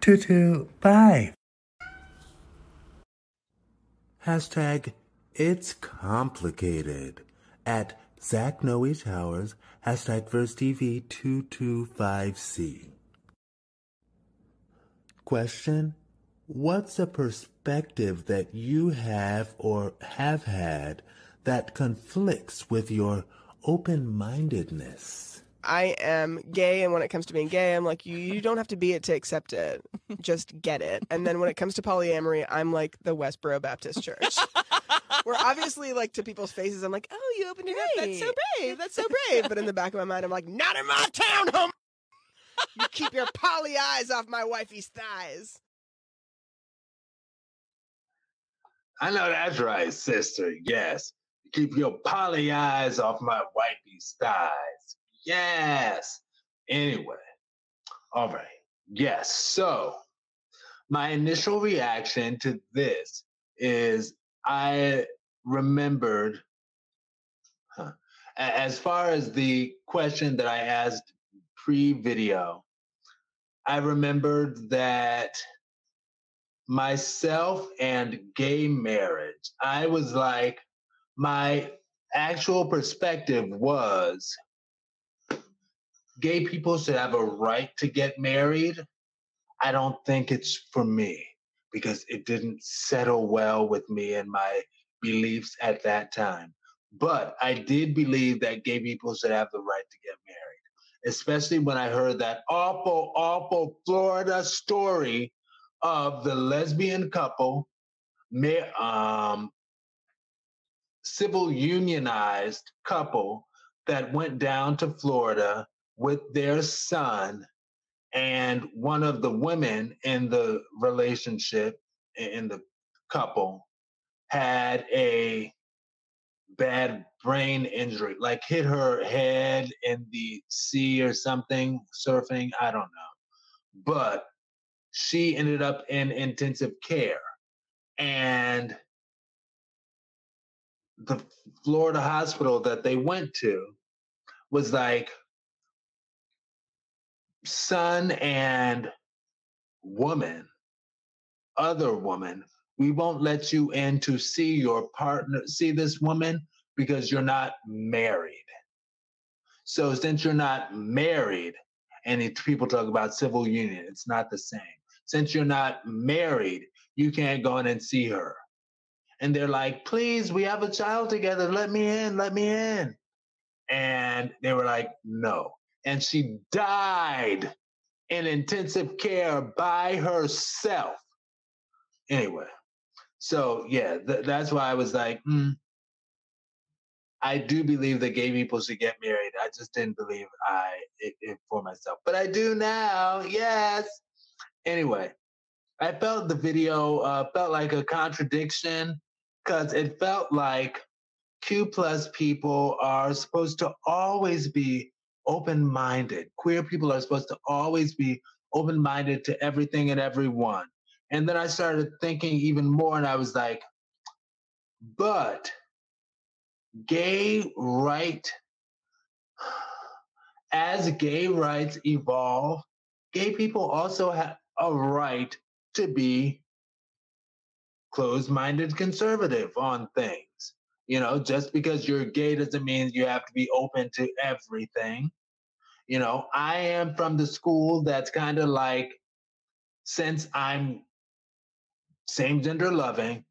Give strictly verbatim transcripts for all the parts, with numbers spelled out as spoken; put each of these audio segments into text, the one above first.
two two five. Hashtag It's Complicated at Zach Noe Towers, hashtag Verse T V two two five C. Question: what's a perspective that you have or have had that conflicts with your open-mindedness? I am gay, and when it comes to being gay, I'm like, you, you don't have to be it to accept it. Just get it. And then when it comes to polyamory, I'm like the Westboro Baptist Church. We're obviously, like, to people's faces, I'm like, oh, you opened it up. That's so brave. That's so brave. But in the back of my mind, I'm like, not in my town, home. You keep your poly eyes off my wifey's thighs. I know that's right, sister. Yes. Keep your poly eyes off my wifey's thighs. Yes. Anyway. All right. Yes. So my initial reaction to this is I remembered, huh, as far as the question that I asked pre-video, I remembered that myself and gay marriage, I was like, my actual perspective was gay people should have a right to get married. I don't think it's for me because it didn't settle well with me and my beliefs at that time. But I did believe that gay people should have the right to get married, especially when I heard that awful, awful Florida story of the lesbian couple, um, civil unionized couple that went down to Florida with their son, and one of the women in the relationship, in the couple, had a bad brain injury, like hit her head in the sea or something, surfing, I don't know. But she ended up in intensive care. And the Florida hospital that they went to was like, son and woman, other woman, we won't let you in to see your partner, see this woman, because you're not married. So since you're not married, and it, people talk about civil union, it's not the same. Since you're not married, you can't go in and see her. And they're like, please, we have a child together. Let me in, let me in. And they were like, no. And she died in intensive care by herself. Anyway, so yeah, th- that's why I was like, mm, I do believe that gay people should get married. I just didn't believe I it, it for myself. But I do now, yes. Anyway, I felt the video uh, felt like a contradiction, because it felt like Q plus people are supposed to always be open-minded. Queer people are supposed to always be open-minded to everything and everyone. And then I started thinking even more, and I was like, but gay right, as gay rights evolve, gay people also have a right to be closed-minded conservative on things. You know, just because you're gay doesn't mean you have to be open to everything. You know, I am from the school that's kind of like, since I'm same-gender loving,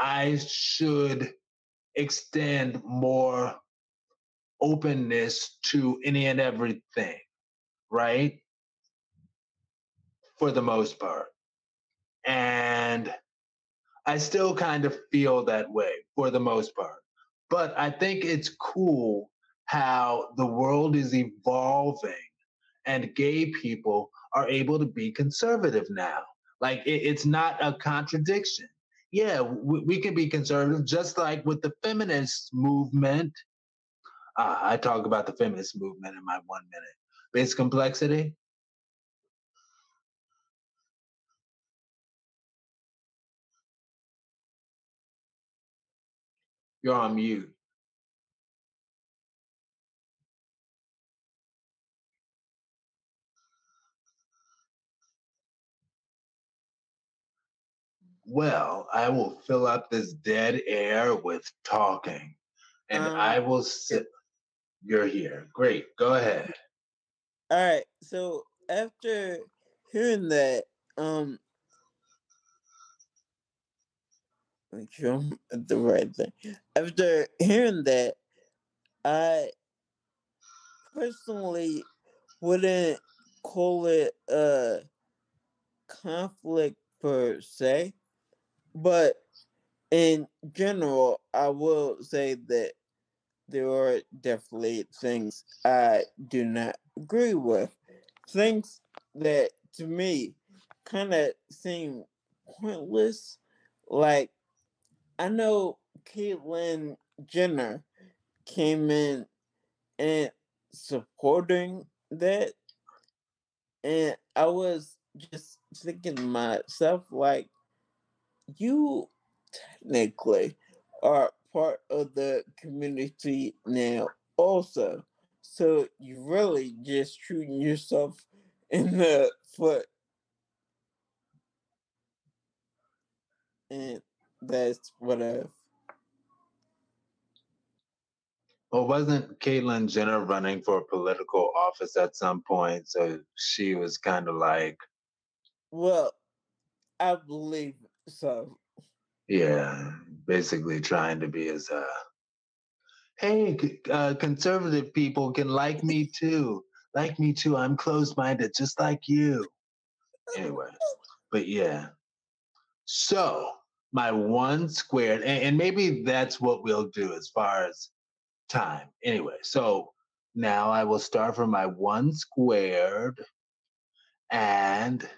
I should extend more openness to any and everything, right? For the most part. And I still kind of feel that way for the most part. But I think it's cool how the world is evolving and gay people are able to be conservative now. Like, it, it's not a contradiction. Yeah, we, we can be conservative, just like with the feminist movement. Uh, I talk about the feminist movement in my one minute. Basic Complexity. You're on mute. well, I will fill up this dead air with talking, and um, I will sit. You're here. Great. Go ahead. All right. So after hearing that, um, make sure I'm at the right thing. After hearing that, I personally wouldn't call it a conflict per se, but in general, I will say that there are definitely things I do not agree with. Things that to me kind of seem pointless. Like, I know Caitlyn Jenner came in and supporting that, and I was just thinking to myself, like, you technically are part of the community now also. So you really just shooting yourself in the foot. And that's what I've... Well, wasn't Caitlyn Jenner running for political office at some point? So she was kind of like... Well, I believe so. Yeah, basically trying to be as, uh, hey, uh, conservative people can like me too. Like me too. I'm closed-minded, just like you. Anyway, but yeah. So my one squared, and, and maybe that's what we'll do as far as time. Anyway, so now I will start from my one squared, and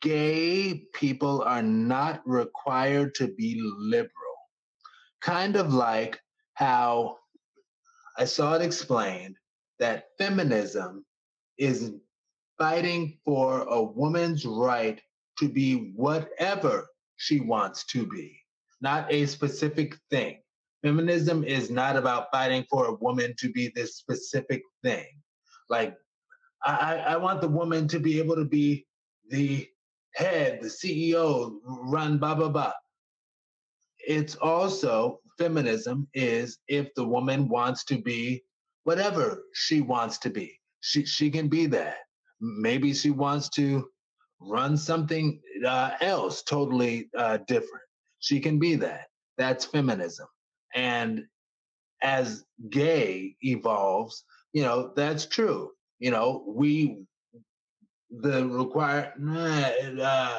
gay people are not required to be liberal. Kind of like how I saw it explained that feminism is fighting for a woman's right to be whatever she wants to be, not a specific thing. Feminism is not about fighting for a woman to be this specific thing. Like, I, I want the woman to be able to be the head, the C E O, run, blah, blah, blah. It's also, feminism is if the woman wants to be whatever she wants to be. She she can be that. Maybe she wants to run something uh, else totally uh, different. She can be that. That's feminism. And as gay evolves, you know, that's true. You know, we... The require, uh,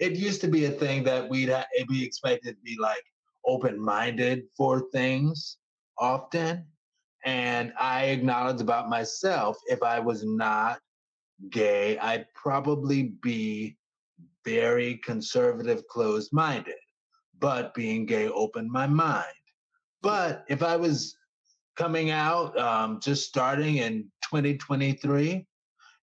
it used to be a thing that we'd ha- be expected to be like open-minded for things often. And I acknowledge about myself, if I was not gay, I'd probably be very conservative, closed-minded, but being gay opened my mind. But if I was coming out, um, just starting in twenty twenty-three,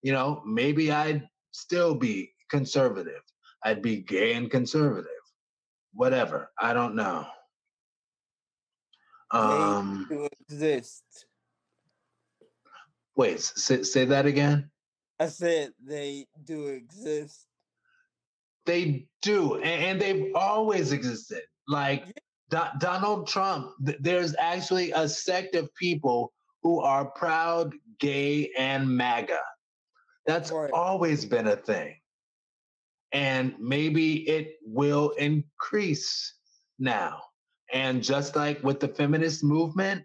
you know, maybe I'd still be conservative. I'd be gay and conservative. Whatever. I don't know. Um, to exist. Wait, say, say that again? I said they do exist. They do, and, and they've always existed. Like yeah. Do- Donald Trump, th- there's actually a sect of people who are proud, gay, and MAGA. That's always been a thing. And maybe it will increase now. And just like with the feminist movement,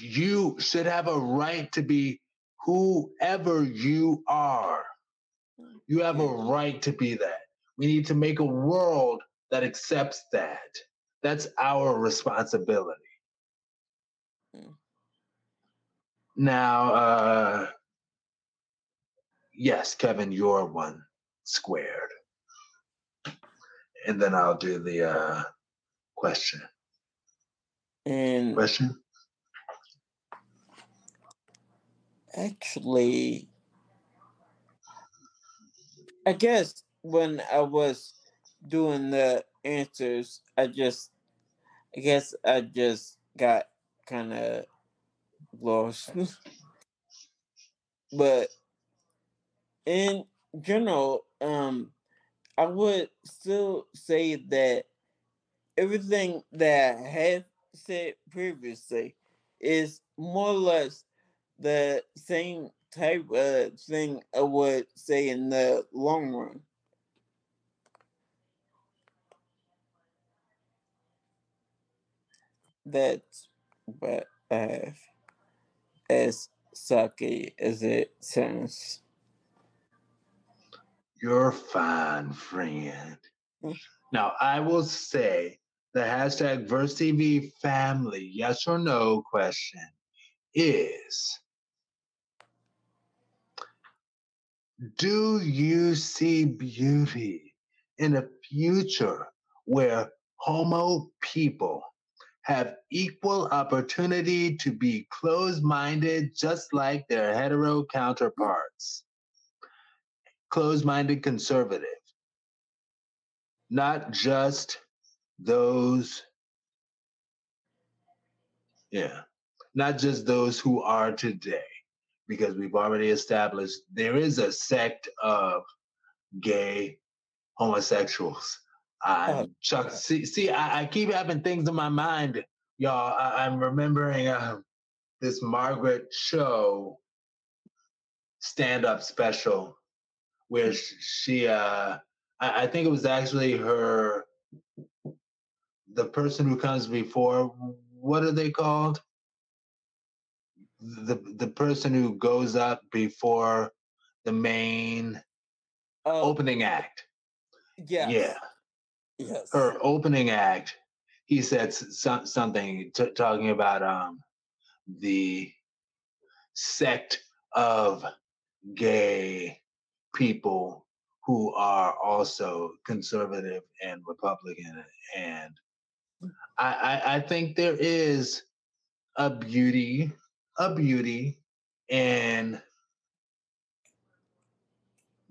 you should have a right to be whoever you are. You have a right to be that. We need to make a world that accepts that. That's our responsibility. Hmm. Now, uh, yes, Kevin, you're one squared. And then I'll do the uh, question. And question? Actually, I guess when I was doing the answers, I just, I guess I just got kind of lost. But in general, um, I would still say that everything that I have said previously is more or less the same type of thing I would say in the long run. That's what I have as sucky as it sounds. You're fine, friend. Now, I will say the hashtag VersTEA family yes or no question is, do you see beauty in a future where homo people have equal opportunity to be closed-minded just like their hetero counterparts? Closed-minded conservative. Not just those, yeah, not just those who are today, because we've already established there is a sect of gay homosexuals. I Chuck, see, see I, I keep having things in my mind, y'all. I, I'm remembering uh, this Margaret Cho stand-up special where she, uh, I, I think it was actually her, the person who comes before, what are they called? The the person who goes up before the main um, opening act. Yes. Yeah. Yes. Her opening act, he said some, something t- talking about um, the sect of gay people who are also conservative and Republican. And I, I, I think there is a beauty, a beauty in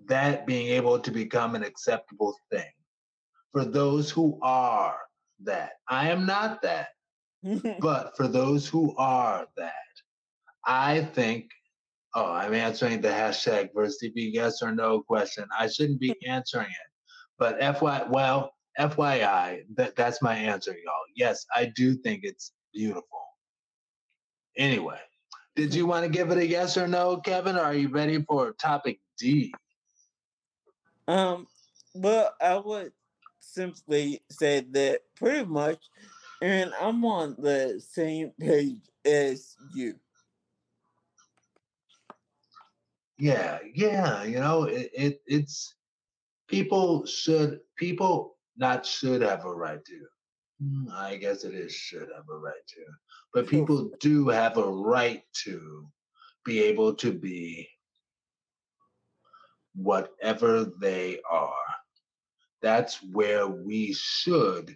that being able to become an acceptable thing for those who are that. I am not that, but for those who are that, I think, oh, I'm answering the hashtag VersTEA yes or no question. I shouldn't be answering it, but F Y I, well, F Y I, that, that's my answer, y'all. Yes, I do think it's beautiful. Anyway, did you want to give it a yes or no, Kevin? Or are you ready for topic D? Um, well, I would simply said that pretty much, and I'm on the same page as you. Yeah, yeah, you know, it, it it's people should people not should have a right to. I guess it is should have a right to, but people do have a right to be able to be whatever they are. That's where we should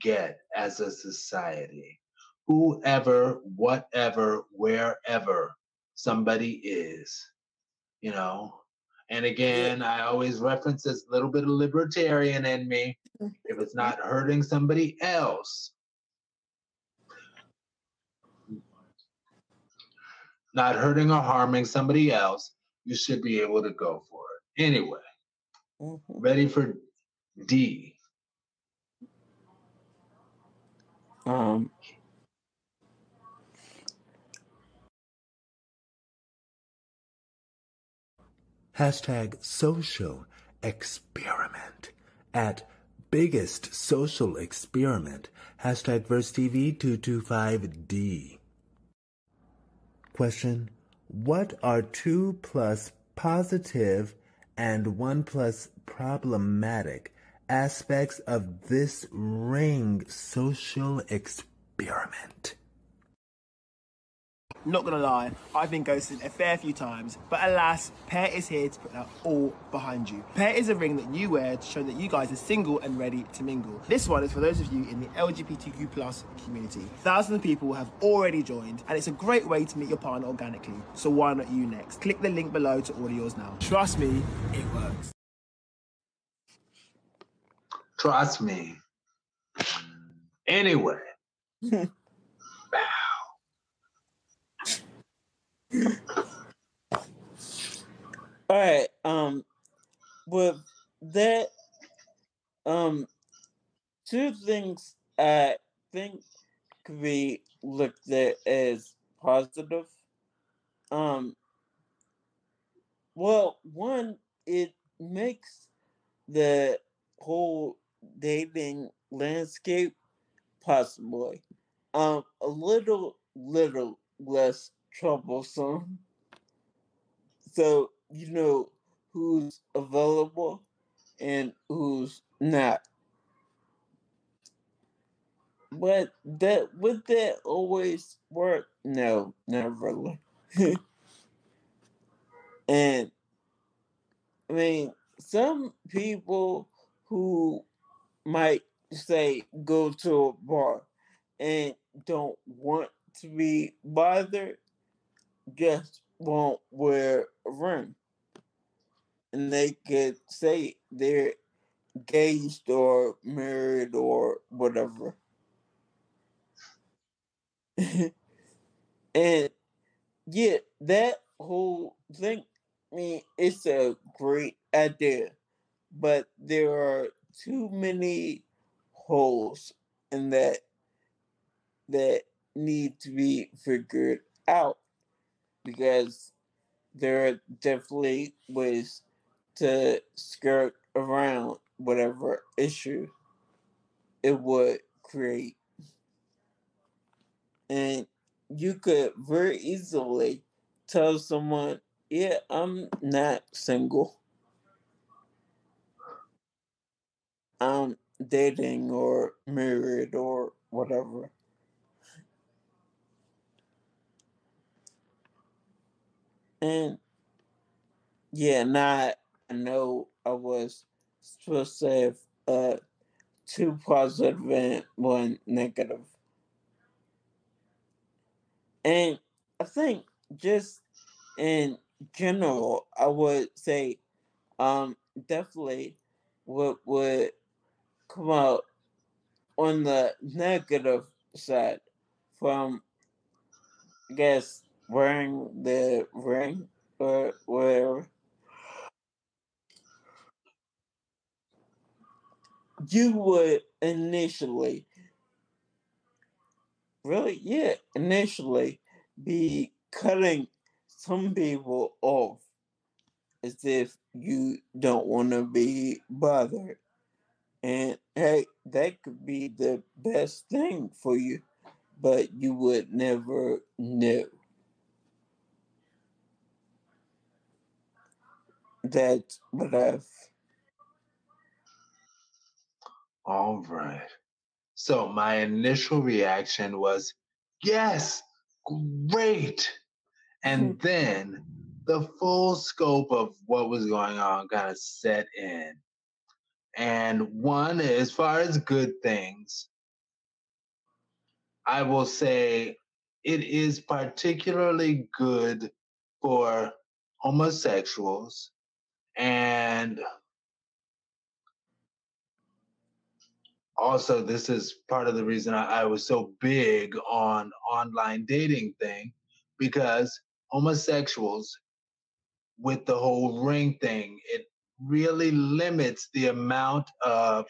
get as a society. Whoever, whatever, wherever somebody is, you know. And again, I always reference this little bit of libertarian in me. If it's not hurting somebody else, not hurting or harming somebody else, you should be able to go for it. Anyway, mm-hmm. Ready for D. Um, hashtag social experiment at biggest social experiment. Hashtag VersTEA two twenty-five D. Question: what are two plus positive and one plus problematic aspects of this ring social experiment? Not gonna lie, I've been ghosted a fair few times, but alas, Pear is here to put that all behind you. Pear is a ring that you wear to show that you guys are single and ready to mingle. This one is for those of you in the L G B T Q plus community. Thousands of people have already joined, and it's a great way to meet your partner organically. So why not you next? Click the link below to order yours now. Trust me, it works. Trust me. Anyway. All right. Um, but that, um, two things I think could be looked at as positive. Um, well, one, it makes the whole dating landscape possibly um, a little, little less troublesome. So you know who's available and who's not. But that would that always work? No, not really. And I mean, some people who might say go to a bar and don't want to be bothered just won't wear a ring. And they could say they're engaged or married or whatever. And yeah, that whole thing, I mean, it's a great idea, but there are too many holes in that that need to be figured out, because there are definitely ways to skirt around whatever issue it would create. And you could very easily tell someone, yeah, I'm not single. I'm dating or married or whatever. And yeah, now I know I was supposed to have uh, two positive and one negative. And I think just in general, I would say um, definitely what would come out on the negative side from, I guess, wearing the ring or whatever. You would initially, really, yeah, initially be cutting some people off as if you don't want to be bothered. And hey, that could be the best thing for you, but you would never know. That's what I've. All right. So my initial reaction was, yes, great. And then the full scope of what was going on kind of set in. And one, as far as good things, I will say it is particularly good for homosexuals and also this is part of the reason I, I was so big on online dating thing, because homosexuals with the whole ring thing, it really limits the amount of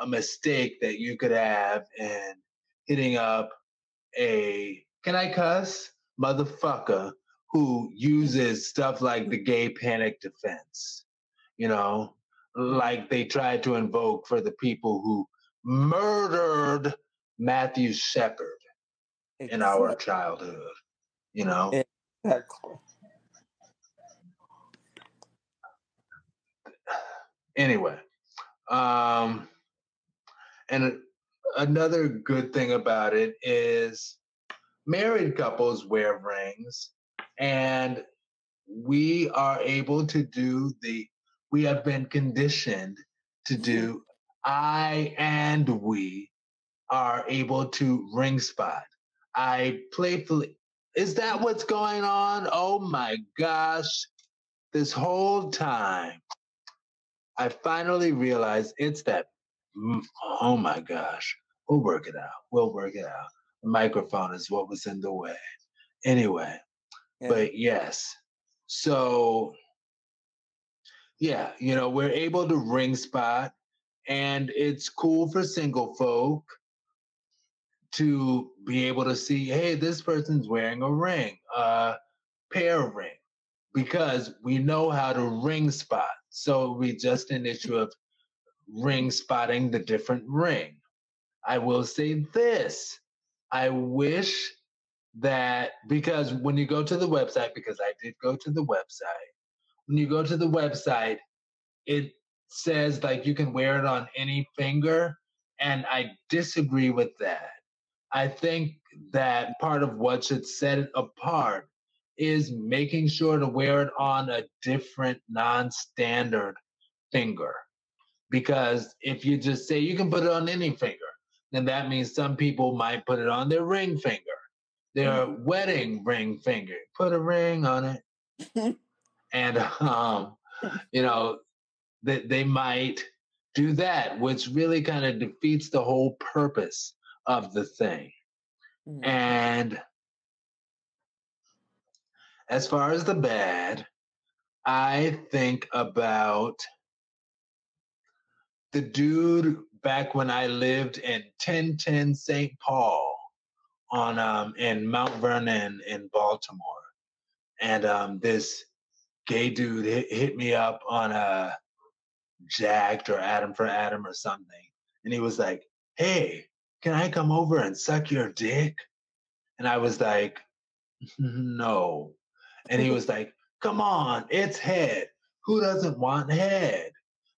a mistake that you could have in hitting up a, can I cuss? Motherfucker who uses stuff like the gay panic defense, you know, like they tried to invoke for the people who murdered Matthew Shepard exactly. in our childhood, you know? Exactly. Anyway, um, and another good thing about it is married couples wear rings, and we are able to do the, we have been conditioned to do, I and we are able to ring spot. I playfully, is that what's going on? Oh my gosh, this whole time. I finally realized it's that, oh my gosh, we'll work it out. We'll work it out. The microphone is what was in the way. Anyway, yeah. But yes, so yeah, you know, we're able to ring spot, and it's cool for single folk to be able to see, hey, this person's wearing a ring, a Pear ring, because we know how to ring spot. So we just an issue of ring spotting the different ring. I will say this. I wish that, because when you go to the website, because I did go to the website, when you go to the website, it says like you can wear it on any finger. And I disagree with that. I think that part of what should set it apart is making sure to wear it on a different non-standard finger. Because if you just say you can put it on any finger, then that means some people might put it on their ring finger, their mm-hmm. wedding ring finger, put a ring on it. And, um, you know, they, they might do that, which really kind of defeats the whole purpose of the thing. Mm-hmm. And as far as the bad, I think about the dude back when I lived in ten ten Saint Paul on um, in Mount Vernon in Baltimore. And um, this gay dude hit, hit me up on a Jack'd or Adam for Adam or something. And he was like, hey, can I come over and suck your dick? And I was like, no. And he was like, come on, it's head. Who doesn't want head?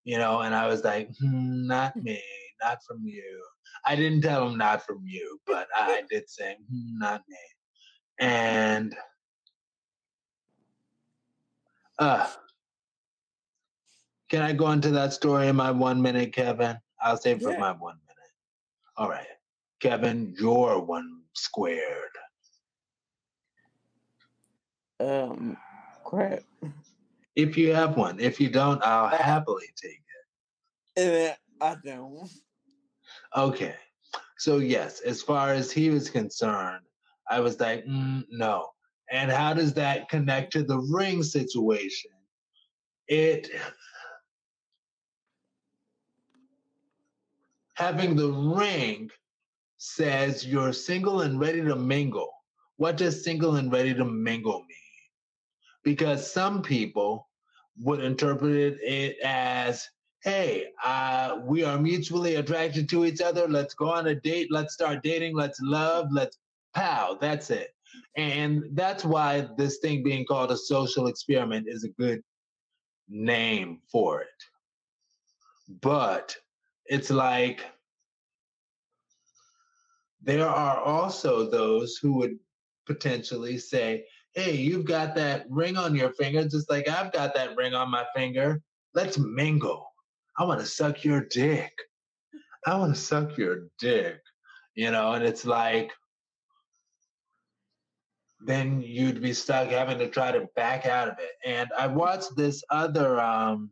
You know, and I was like, hmm, not me, not from you. I didn't tell him not from you, but I did say, hmm, not me. And uh, can I go into that story in my one minute, Kevin? I'll save for yeah. my one minute. All right. Kevin, you're one squared. Um, crap. If you have one. If you don't, I'll happily take it. I don't. Okay. So, yes, as far as he was concerned, I was like, mm, no. And how does that connect to the ring situation? It... Having the ring says you're single and ready to mingle. What does single and ready to mingle mean? Because some people would interpret it as, hey, uh, we are mutually attracted to each other. Let's go on a date. Let's start dating. Let's love. Let's pow. That's it. And that's why this thing being called a social experiment is a good name for it. But it's like there are also those who would potentially say, hey, you've got that ring on your finger, just like I've got that ring on my finger. Let's mingle. I want to suck your dick. I want to suck your dick. You know, and it's like, then you'd be stuck having to try to back out of it. And I watched this other um,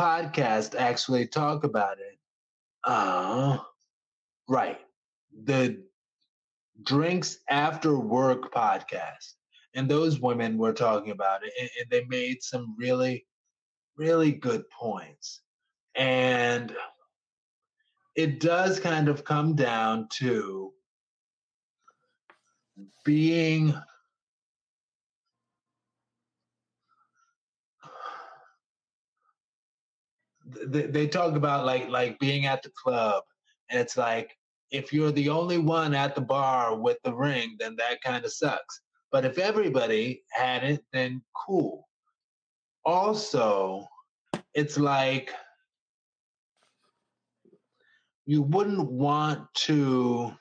podcast actually talk about it. Uh, right. The Drinks After Work podcast. And those women were talking about it, and, and they made some really, really good points. And it does kind of come down to being they, they talk about like like being at the club, and it's like, if you're the only one at the bar with the ring, then that kind of sucks. But if everybody had it, then cool. Also, it's like you wouldn't want to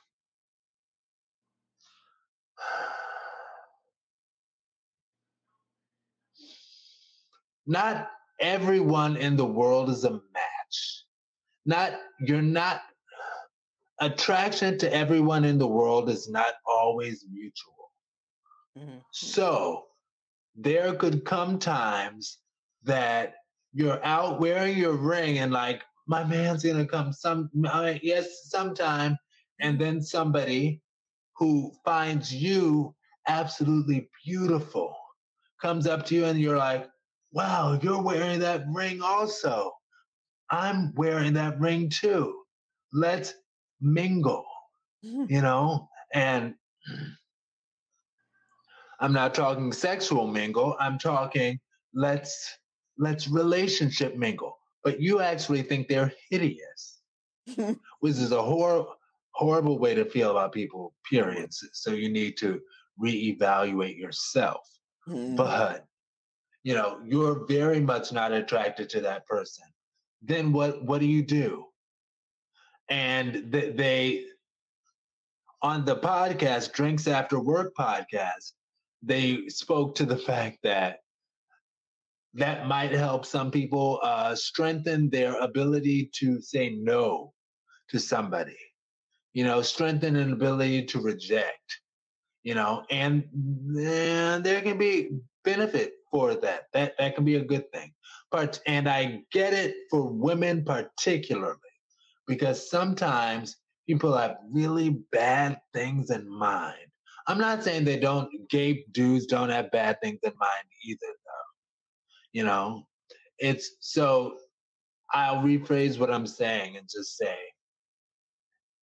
not everyone in the world is a match. Not you're not Attraction to everyone in the world is not always mutual. Mm-hmm. So there could come times that you're out wearing your ring and like, my man's gonna come some, my, yes, sometime. And then somebody who finds you absolutely beautiful comes up to you and you're like, wow, you're wearing that ring also. I'm wearing that ring too. Let's mingle, you know? And I'm not talking sexual mingle. I'm talking let's let's relationship mingle. But you actually think they're hideous, which is a hor- horrible way to feel about people, period. So you need to reevaluate yourself. Mm. But, you know, you're very much not attracted to that person. Then what, what do you do? And th- they, on the podcast, Drinks After Work podcast, they spoke to the fact that that might help some people uh, strengthen their ability to say no to somebody, you know, strengthen an ability to reject, you know, and, and there can be benefit for that. That that can be a good thing. But, and I get it for women particularly, because sometimes people have really bad things in mind. I'm not saying they don't, gay dudes don't have bad things in mind either, though. You know, it's so I'll rephrase what I'm saying and just say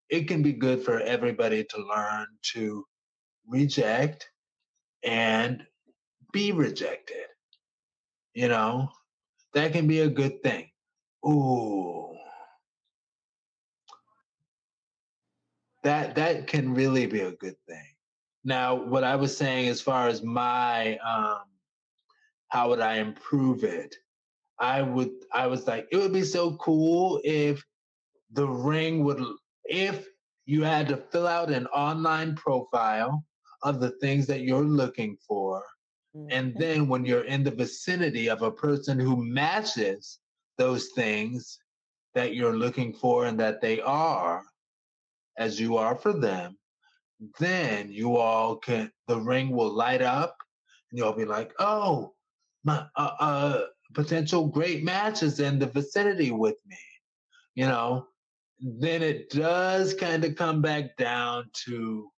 it can be good for everybody to learn to reject and be rejected. You know, that can be a good thing. Ooh, that that can really be a good thing. Now, what I was saying as far as my um how would I improve it? I would, I was like, it would be so cool if the ring would, if you had to fill out an online profile of the things that you're looking for. Mm-hmm. And then when you're in the vicinity of a person who matches those things that you're looking for and that they are as you are for them, then you all can, the ring will light up and you'll be like, oh, My uh, uh, potential great matches in the vicinity with me, you know, then it does kind of come back down to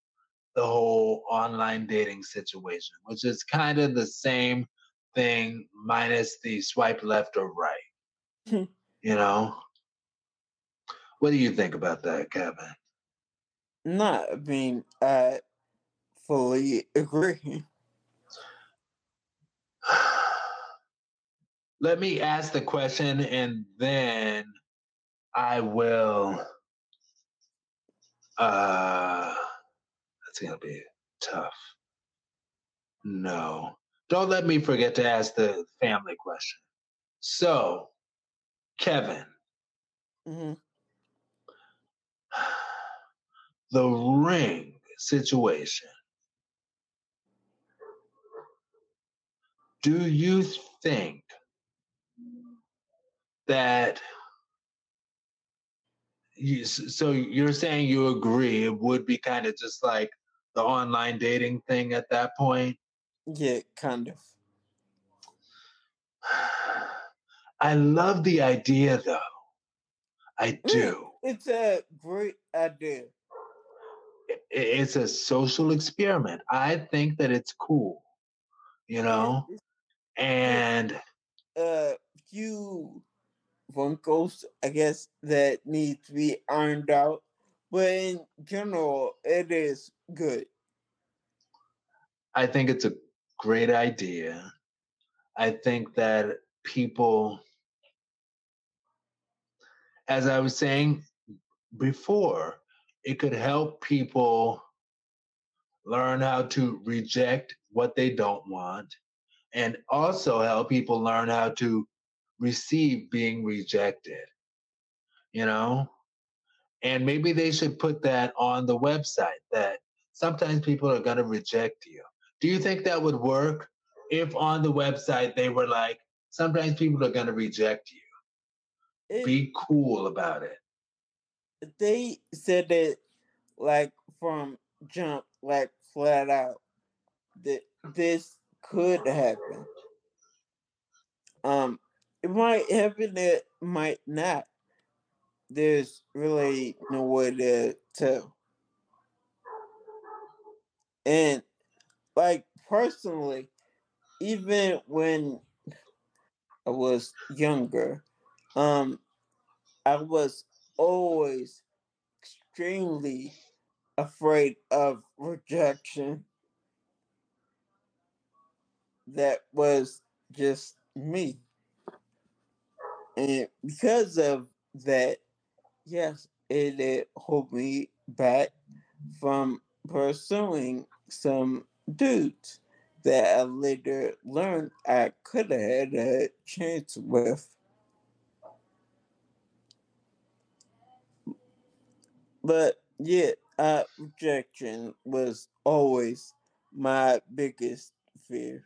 the whole online dating situation, which is kind of the same thing minus the swipe left or right, you know. What do you think about that, Kevin? No, I mean, I fully agree. Let me ask the question and then I will, uh, that's going to be tough. No, don't let me forget to ask the family question. So, Kevin, mm-hmm. the ring situation, do you think that you, so you're saying you agree it would be kind of just like the online dating thing at that point? Yeah, kind of. I love the idea though. I do. It's a great idea. It's a social experiment. I think that it's cool, you know? And uh, you wrinkles, I guess, that need to be ironed out. But in general, it is good. I think it's a great idea. I think that people, as I was saying before, it could help people learn how to reject what they don't want and also help people learn how to receive being rejected, you know? And maybe they should put that on the website, that sometimes people are going to reject you. Do you think that would work if on the website they were like, sometimes people are going to reject you? It, Be cool about it. They said it like from jump, like flat out, that this could happen. Um, It might happen, it might not. There's really no way to tell. And, like, personally, even when I was younger, um, I was always extremely afraid of rejection. That was just me. And because of that, yes, it, it held me back from pursuing some dudes that I later learned I could have had a chance with. But yeah, uh, rejection was always my biggest fear.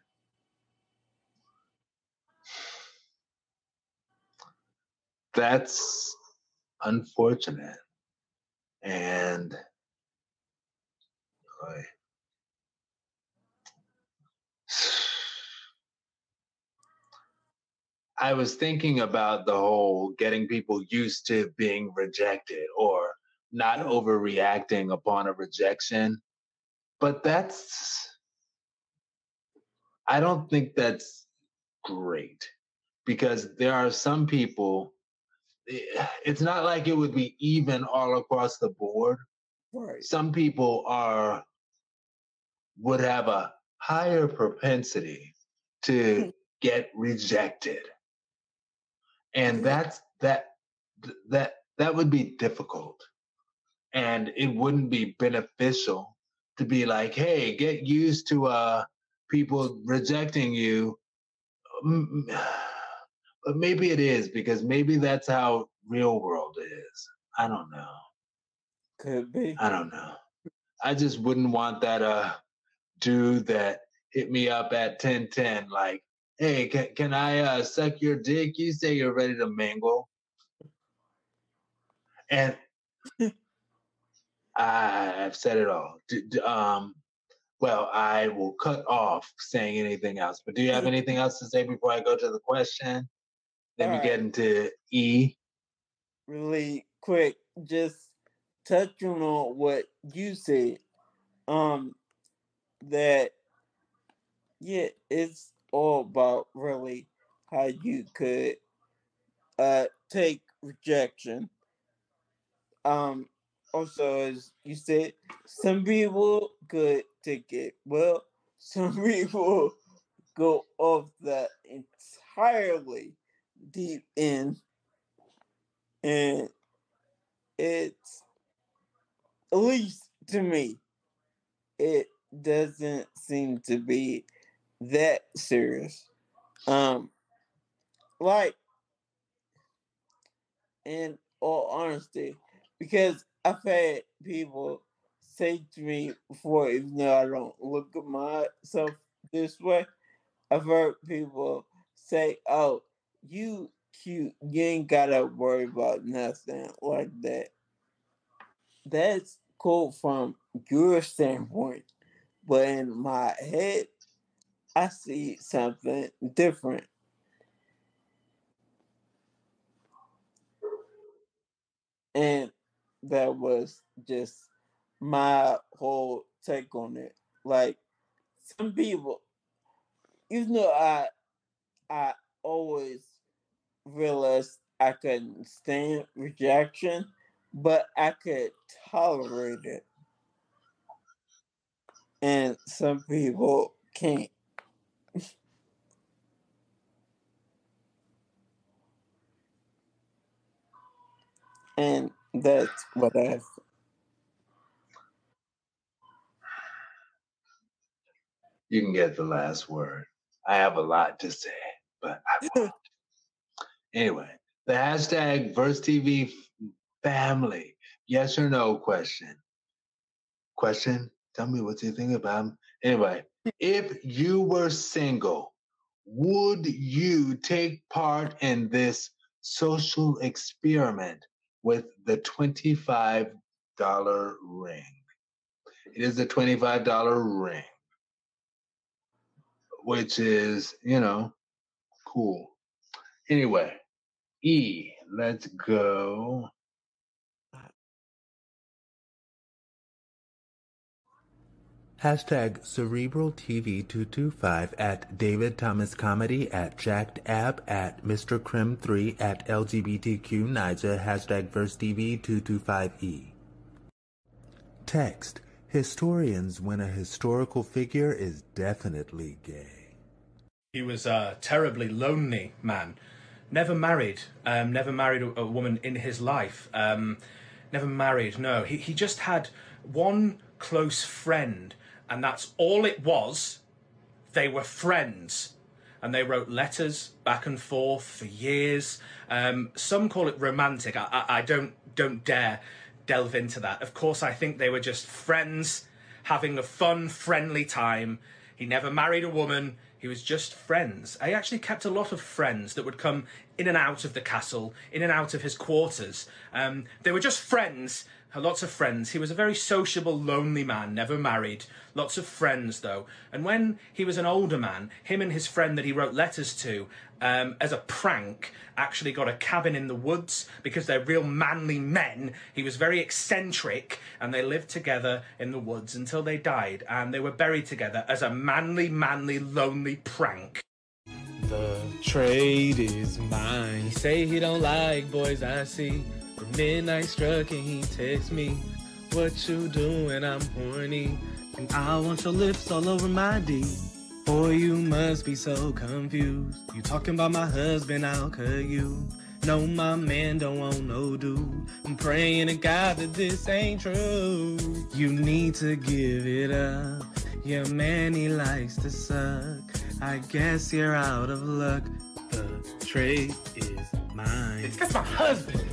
That's unfortunate. And boy, I was thinking about the whole getting people used to being rejected or not overreacting upon a rejection. But that's, I don't think that's great, because there are some people, it's not like it would be even all across the board. Right. Some people are, would have a higher propensity to get rejected. And that's, that, that, that would be difficult. And it wouldn't be beneficial to be like, hey, get used to uh, people rejecting you. But maybe it is, because maybe that's how real world is. I don't know. Could be. I don't know. I just wouldn't want that uh dude that hit me up at ten ten like, hey, can, can I uh, suck your dick? You say you're ready to mingle. And I've said it all. Um, well, I will cut off saying anything else. But do you have anything else to say before I go to the question? Then all we right. get into E. Really quick, just touching on what you said. Um, that yeah, it's all about really how you could uh take rejection. Um. Also, as you said, some people could take it well, some people go off the entirely deep end, and it's, at least to me, it doesn't seem to be that serious. Um, like, in all honesty, because I've had people say to me before, even though I don't look at myself this way, I've heard people say, oh, you cute, you ain't gotta worry about nothing like that. That's cool from your standpoint, but in my head, I see something different. And that was just my whole take on it. Like, some people, even though I I always realized I couldn't stand rejection, but I could tolerate it. And some people can't. And that's what I have. You can get the last word. I have a lot to say, but I won't. Anyway, the hashtag VersTEA family, yes or no question. Question, tell me what you think about him. Anyway, if you were single, would you take part in this social experiment with the twenty-five dollar ring? It is a twenty-five dollar ring, which is, you know, cool. Anyway, E, let's go. Hashtag Cerebral T V two two five at David Thomas Comedy at Jack'd App at Mister Krim three at L G B T Q Niger hashtag Verse T V two two five E. Text. Historians when a historical figure is definitely gay. He was a terribly lonely man. Never married. Um, never married a, a woman in his life. Um, never married, no. He, he just had one close friend. And that's all it was. They were friends. And they wrote letters back and forth for years. Um, some call it romantic. I, I, I don't don't dare delve into that. Of course, I think they were just friends having a fun, friendly time. He never married a woman. He was just friends. I actually kept a lot of friends that would come in and out of the castle, in and out of his quarters. Um, they were just friends. Lots of friends. He was a very sociable, lonely man, never married. Lots of friends, though. And when he was an older man, him and his friend that he wrote letters to, um, as a prank, actually got a cabin in the woods because they're real manly men. He was very eccentric, and they lived together in the woods until they died, and they were buried together as a manly, manly, lonely prank. The trade is mine. He say he don't like boys, I see. Midnight struck and he texts me, what you doing? I'm horny and I want your lips all over my D. Boy, you must be so confused. You talking about my husband, I'll cut you. No, my man don't want no dude. I'm praying to God that this ain't true. You need to give it up. Your man, he likes to suck. I guess you're out of luck. The trade is mine. That's my husband.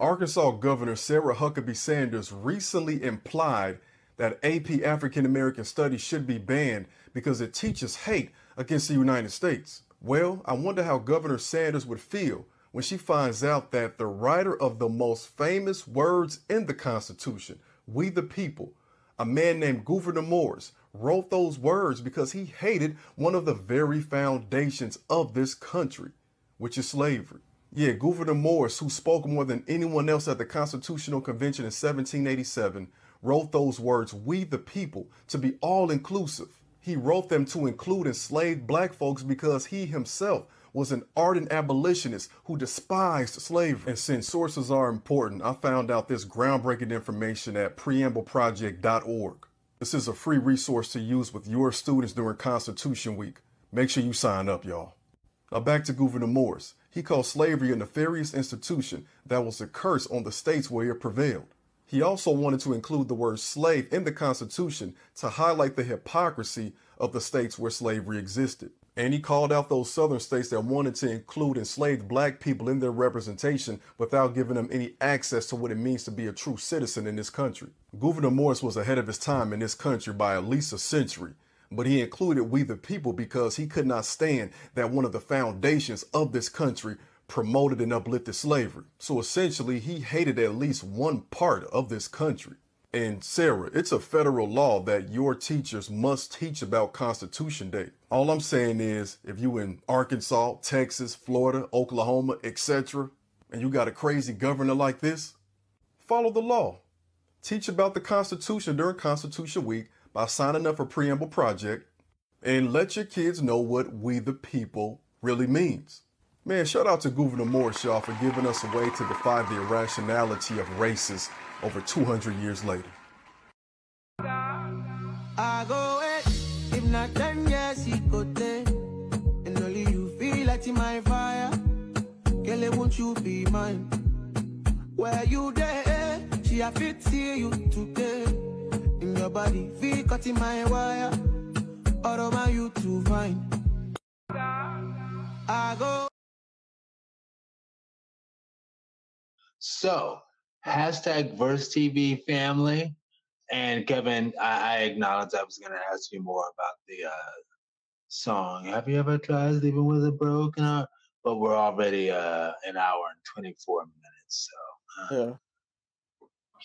Arkansas Governor Sarah Huckabee Sanders recently implied that A P African American Studies should be banned because it teaches hate against the United States. Well, I wonder how Governor Sanders would feel when she finds out that the writer of the most famous words in the Constitution, "We the People," a man named Gouverneur Morris, wrote those words because he hated one of the very foundations of this country, which is slavery. Yeah, Gouverneur Morris, who spoke more than anyone else at the Constitutional Convention in seventeen eighty-seven, wrote those words, "We the People," to be all-inclusive. He wrote them to include enslaved black folks because he himself was an ardent abolitionist who despised slavery. And since sources are important, I found out this groundbreaking information at preamble project dot org. This is a free resource to use with your students during Constitution Week. Make sure you sign up, y'all. Now back to Gouverneur Morris. He called slavery a nefarious institution that was a curse on the states where it prevailed. He also wanted to include the word slave in the Constitution to highlight the hypocrisy of the states where slavery existed. And he called out those southern states that wanted to include enslaved black people in their representation without giving them any access to what it means to be a true citizen in this country. Gouverneur Morris was ahead of his time in this country by at least a century. But he included "We the People" because he could not stand that one of the foundations of this country promoted and uplifted slavery. So essentially, he hated at least one part of this country. And Sarah, it's a federal law that your teachers must teach about Constitution Day. All I'm saying is, if you in Arkansas, Texas, Florida, Oklahoma, et cetera, and you got a crazy governor like this, follow the law. Teach about the Constitution during Constitution Week by signing up for Preamble Project, and let your kids know what "We the People" really means. Man, shout out to Gouverneur Morris, y'all, for giving us a way to defy the irrationality of races over two hundred years later. I go it, if not ten years, he could play. And only you feel like in my fire. Kelly, won't you be mine? Where you there? She have it see you today. In your body, feel cutting my wire. All over you to find. I go. So, hashtag VersTV family. And Kevin, I, I acknowledge I was going to ask you more about the uh, song. Have you ever tried sleeping with a broken heart? But we're already uh, an hour and twenty-four minutes. So, uh, yeah.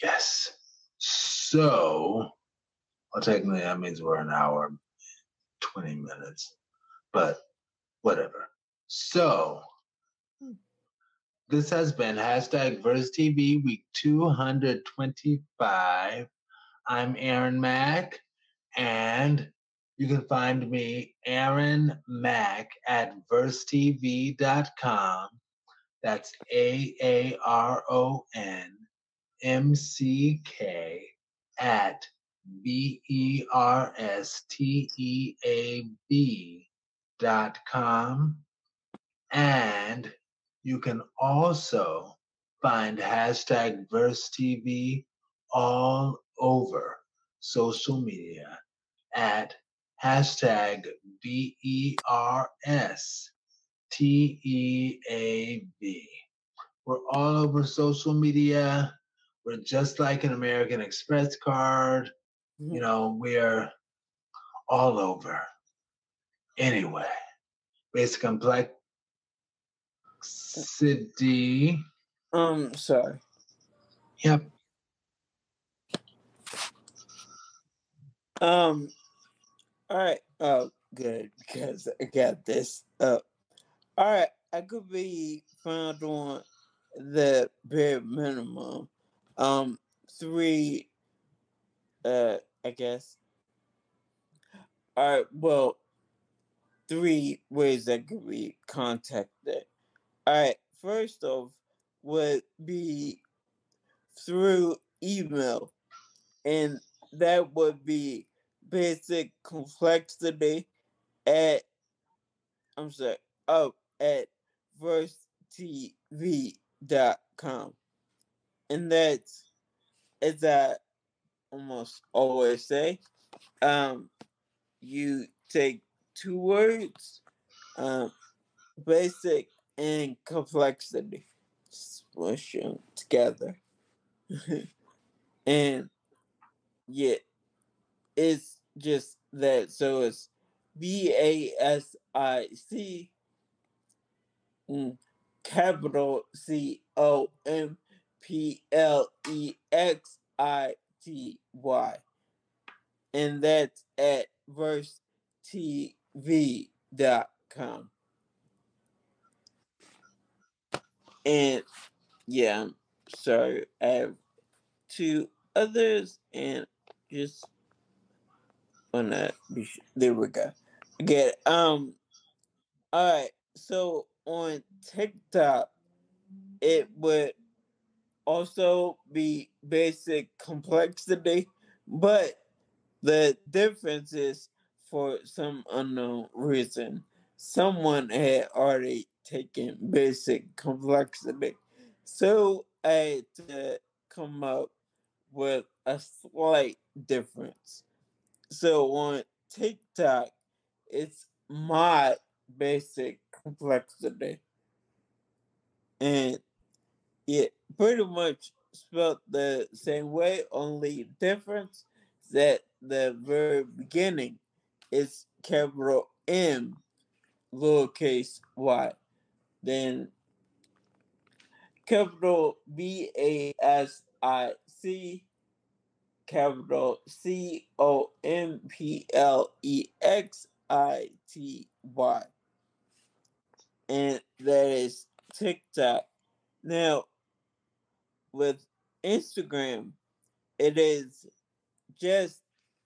Yes. So, well, technically that means we're an hour and twenty minutes, but whatever. So, this has been hashtag VersTV week two twenty-five. I'm Aaron Mack, And you can find me, Aaron Mack, at Verse T V dot com. That's A A R O N M C K at B E R S T E A B dot com. And you can also find hashtag VerseTV all over social media at hashtag B E R S T E A B. We're all over social media. We're just like an American Express card. You know, we're all over. Anyway, Basic Complexity. Um, sorry. Yep. Um, all right. Oh, good, because I got this up. All right. I could be found on the bare minimum. Um, three, uh, I guess. All right. Well, three ways that could be contacted. All right. First off, would be through email, and that would be basic complexity at I'm sorry, oh at verse T V dot com. And that's, as I almost always say, um you take two words, um basic and complexity. Smush them together. And yeah, it's just that. So it's B A S I C capital C O M P L E X I T Y. And that's at verse T V dot com. And yeah, I'm sorry. I have two others, and just wanna be sure. There we go. Get it. Um. All right. So on TikTok, it would also be basic complexity, but the difference is, for some unknown reason, someone had already taking basic complexity. So I had to come up with a slight difference. So on TikTok, it's my basic complexity. And it pretty much spelled the same way, only difference that the very beginning is capital M, lowercase y. Then capital B A S I C, capital C O M P L E X I T Y. And that is TikTok. Now, with Instagram, it is just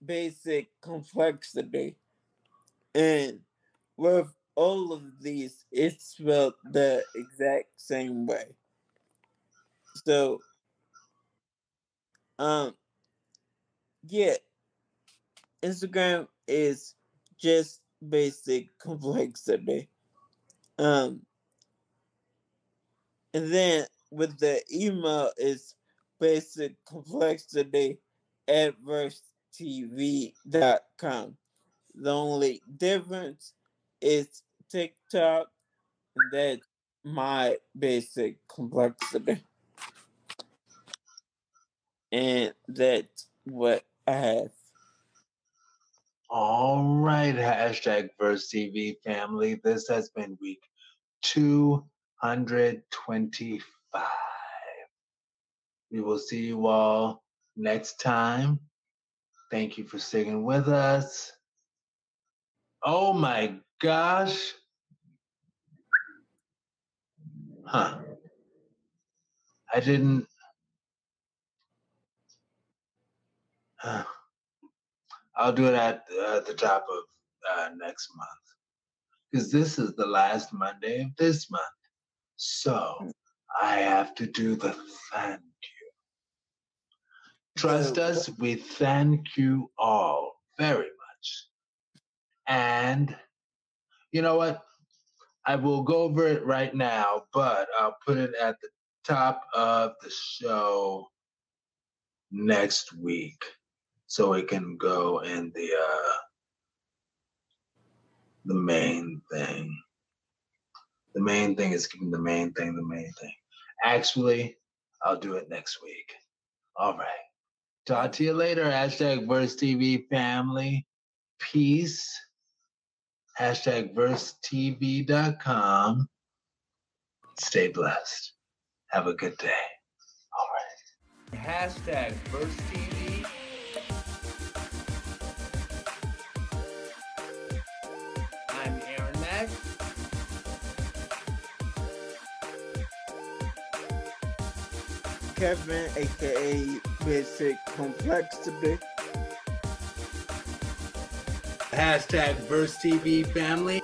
basic complexity. And with all of these, it's spelled the exact same way. So, um, yeah, Instagram is just basic complexity. Um, and then with the email, it's basic complexity at verse T V dot com. The only difference is TikTok, and that's my basic complexity. And that's what I have. All right, hashtag VerseTV family. This has been week two hundred twenty-five. We will see you all next time. Thank you for sticking with us. Oh my gosh. Huh. I didn't. Huh. I'll do it at uh, the top of uh, next month, because this is the last Monday of this month. So I have to do the thank you. Trust us, we thank you all very much. And you know what? I will go over it right now, but I'll put it at the top of the show next week, so it can go in the uh, the main thing. The main thing is keeping the main thing the main thing. Actually, I'll do it next week. All right. Talk to you later. Hashtag VersTV family. Peace. Hashtag Verse T V dot com. Stay blessed. Have a good day. All right. Hashtag VersTV. I'm Aaron Mack. Kevin, a k a. Basic Complexity. Hashtag VersTV family.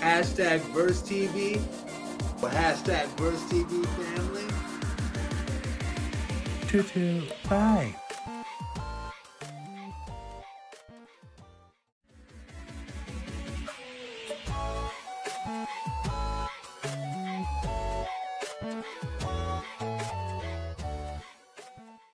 Hashtag VersTV. Hashtag VersTV family. Tutu, bye.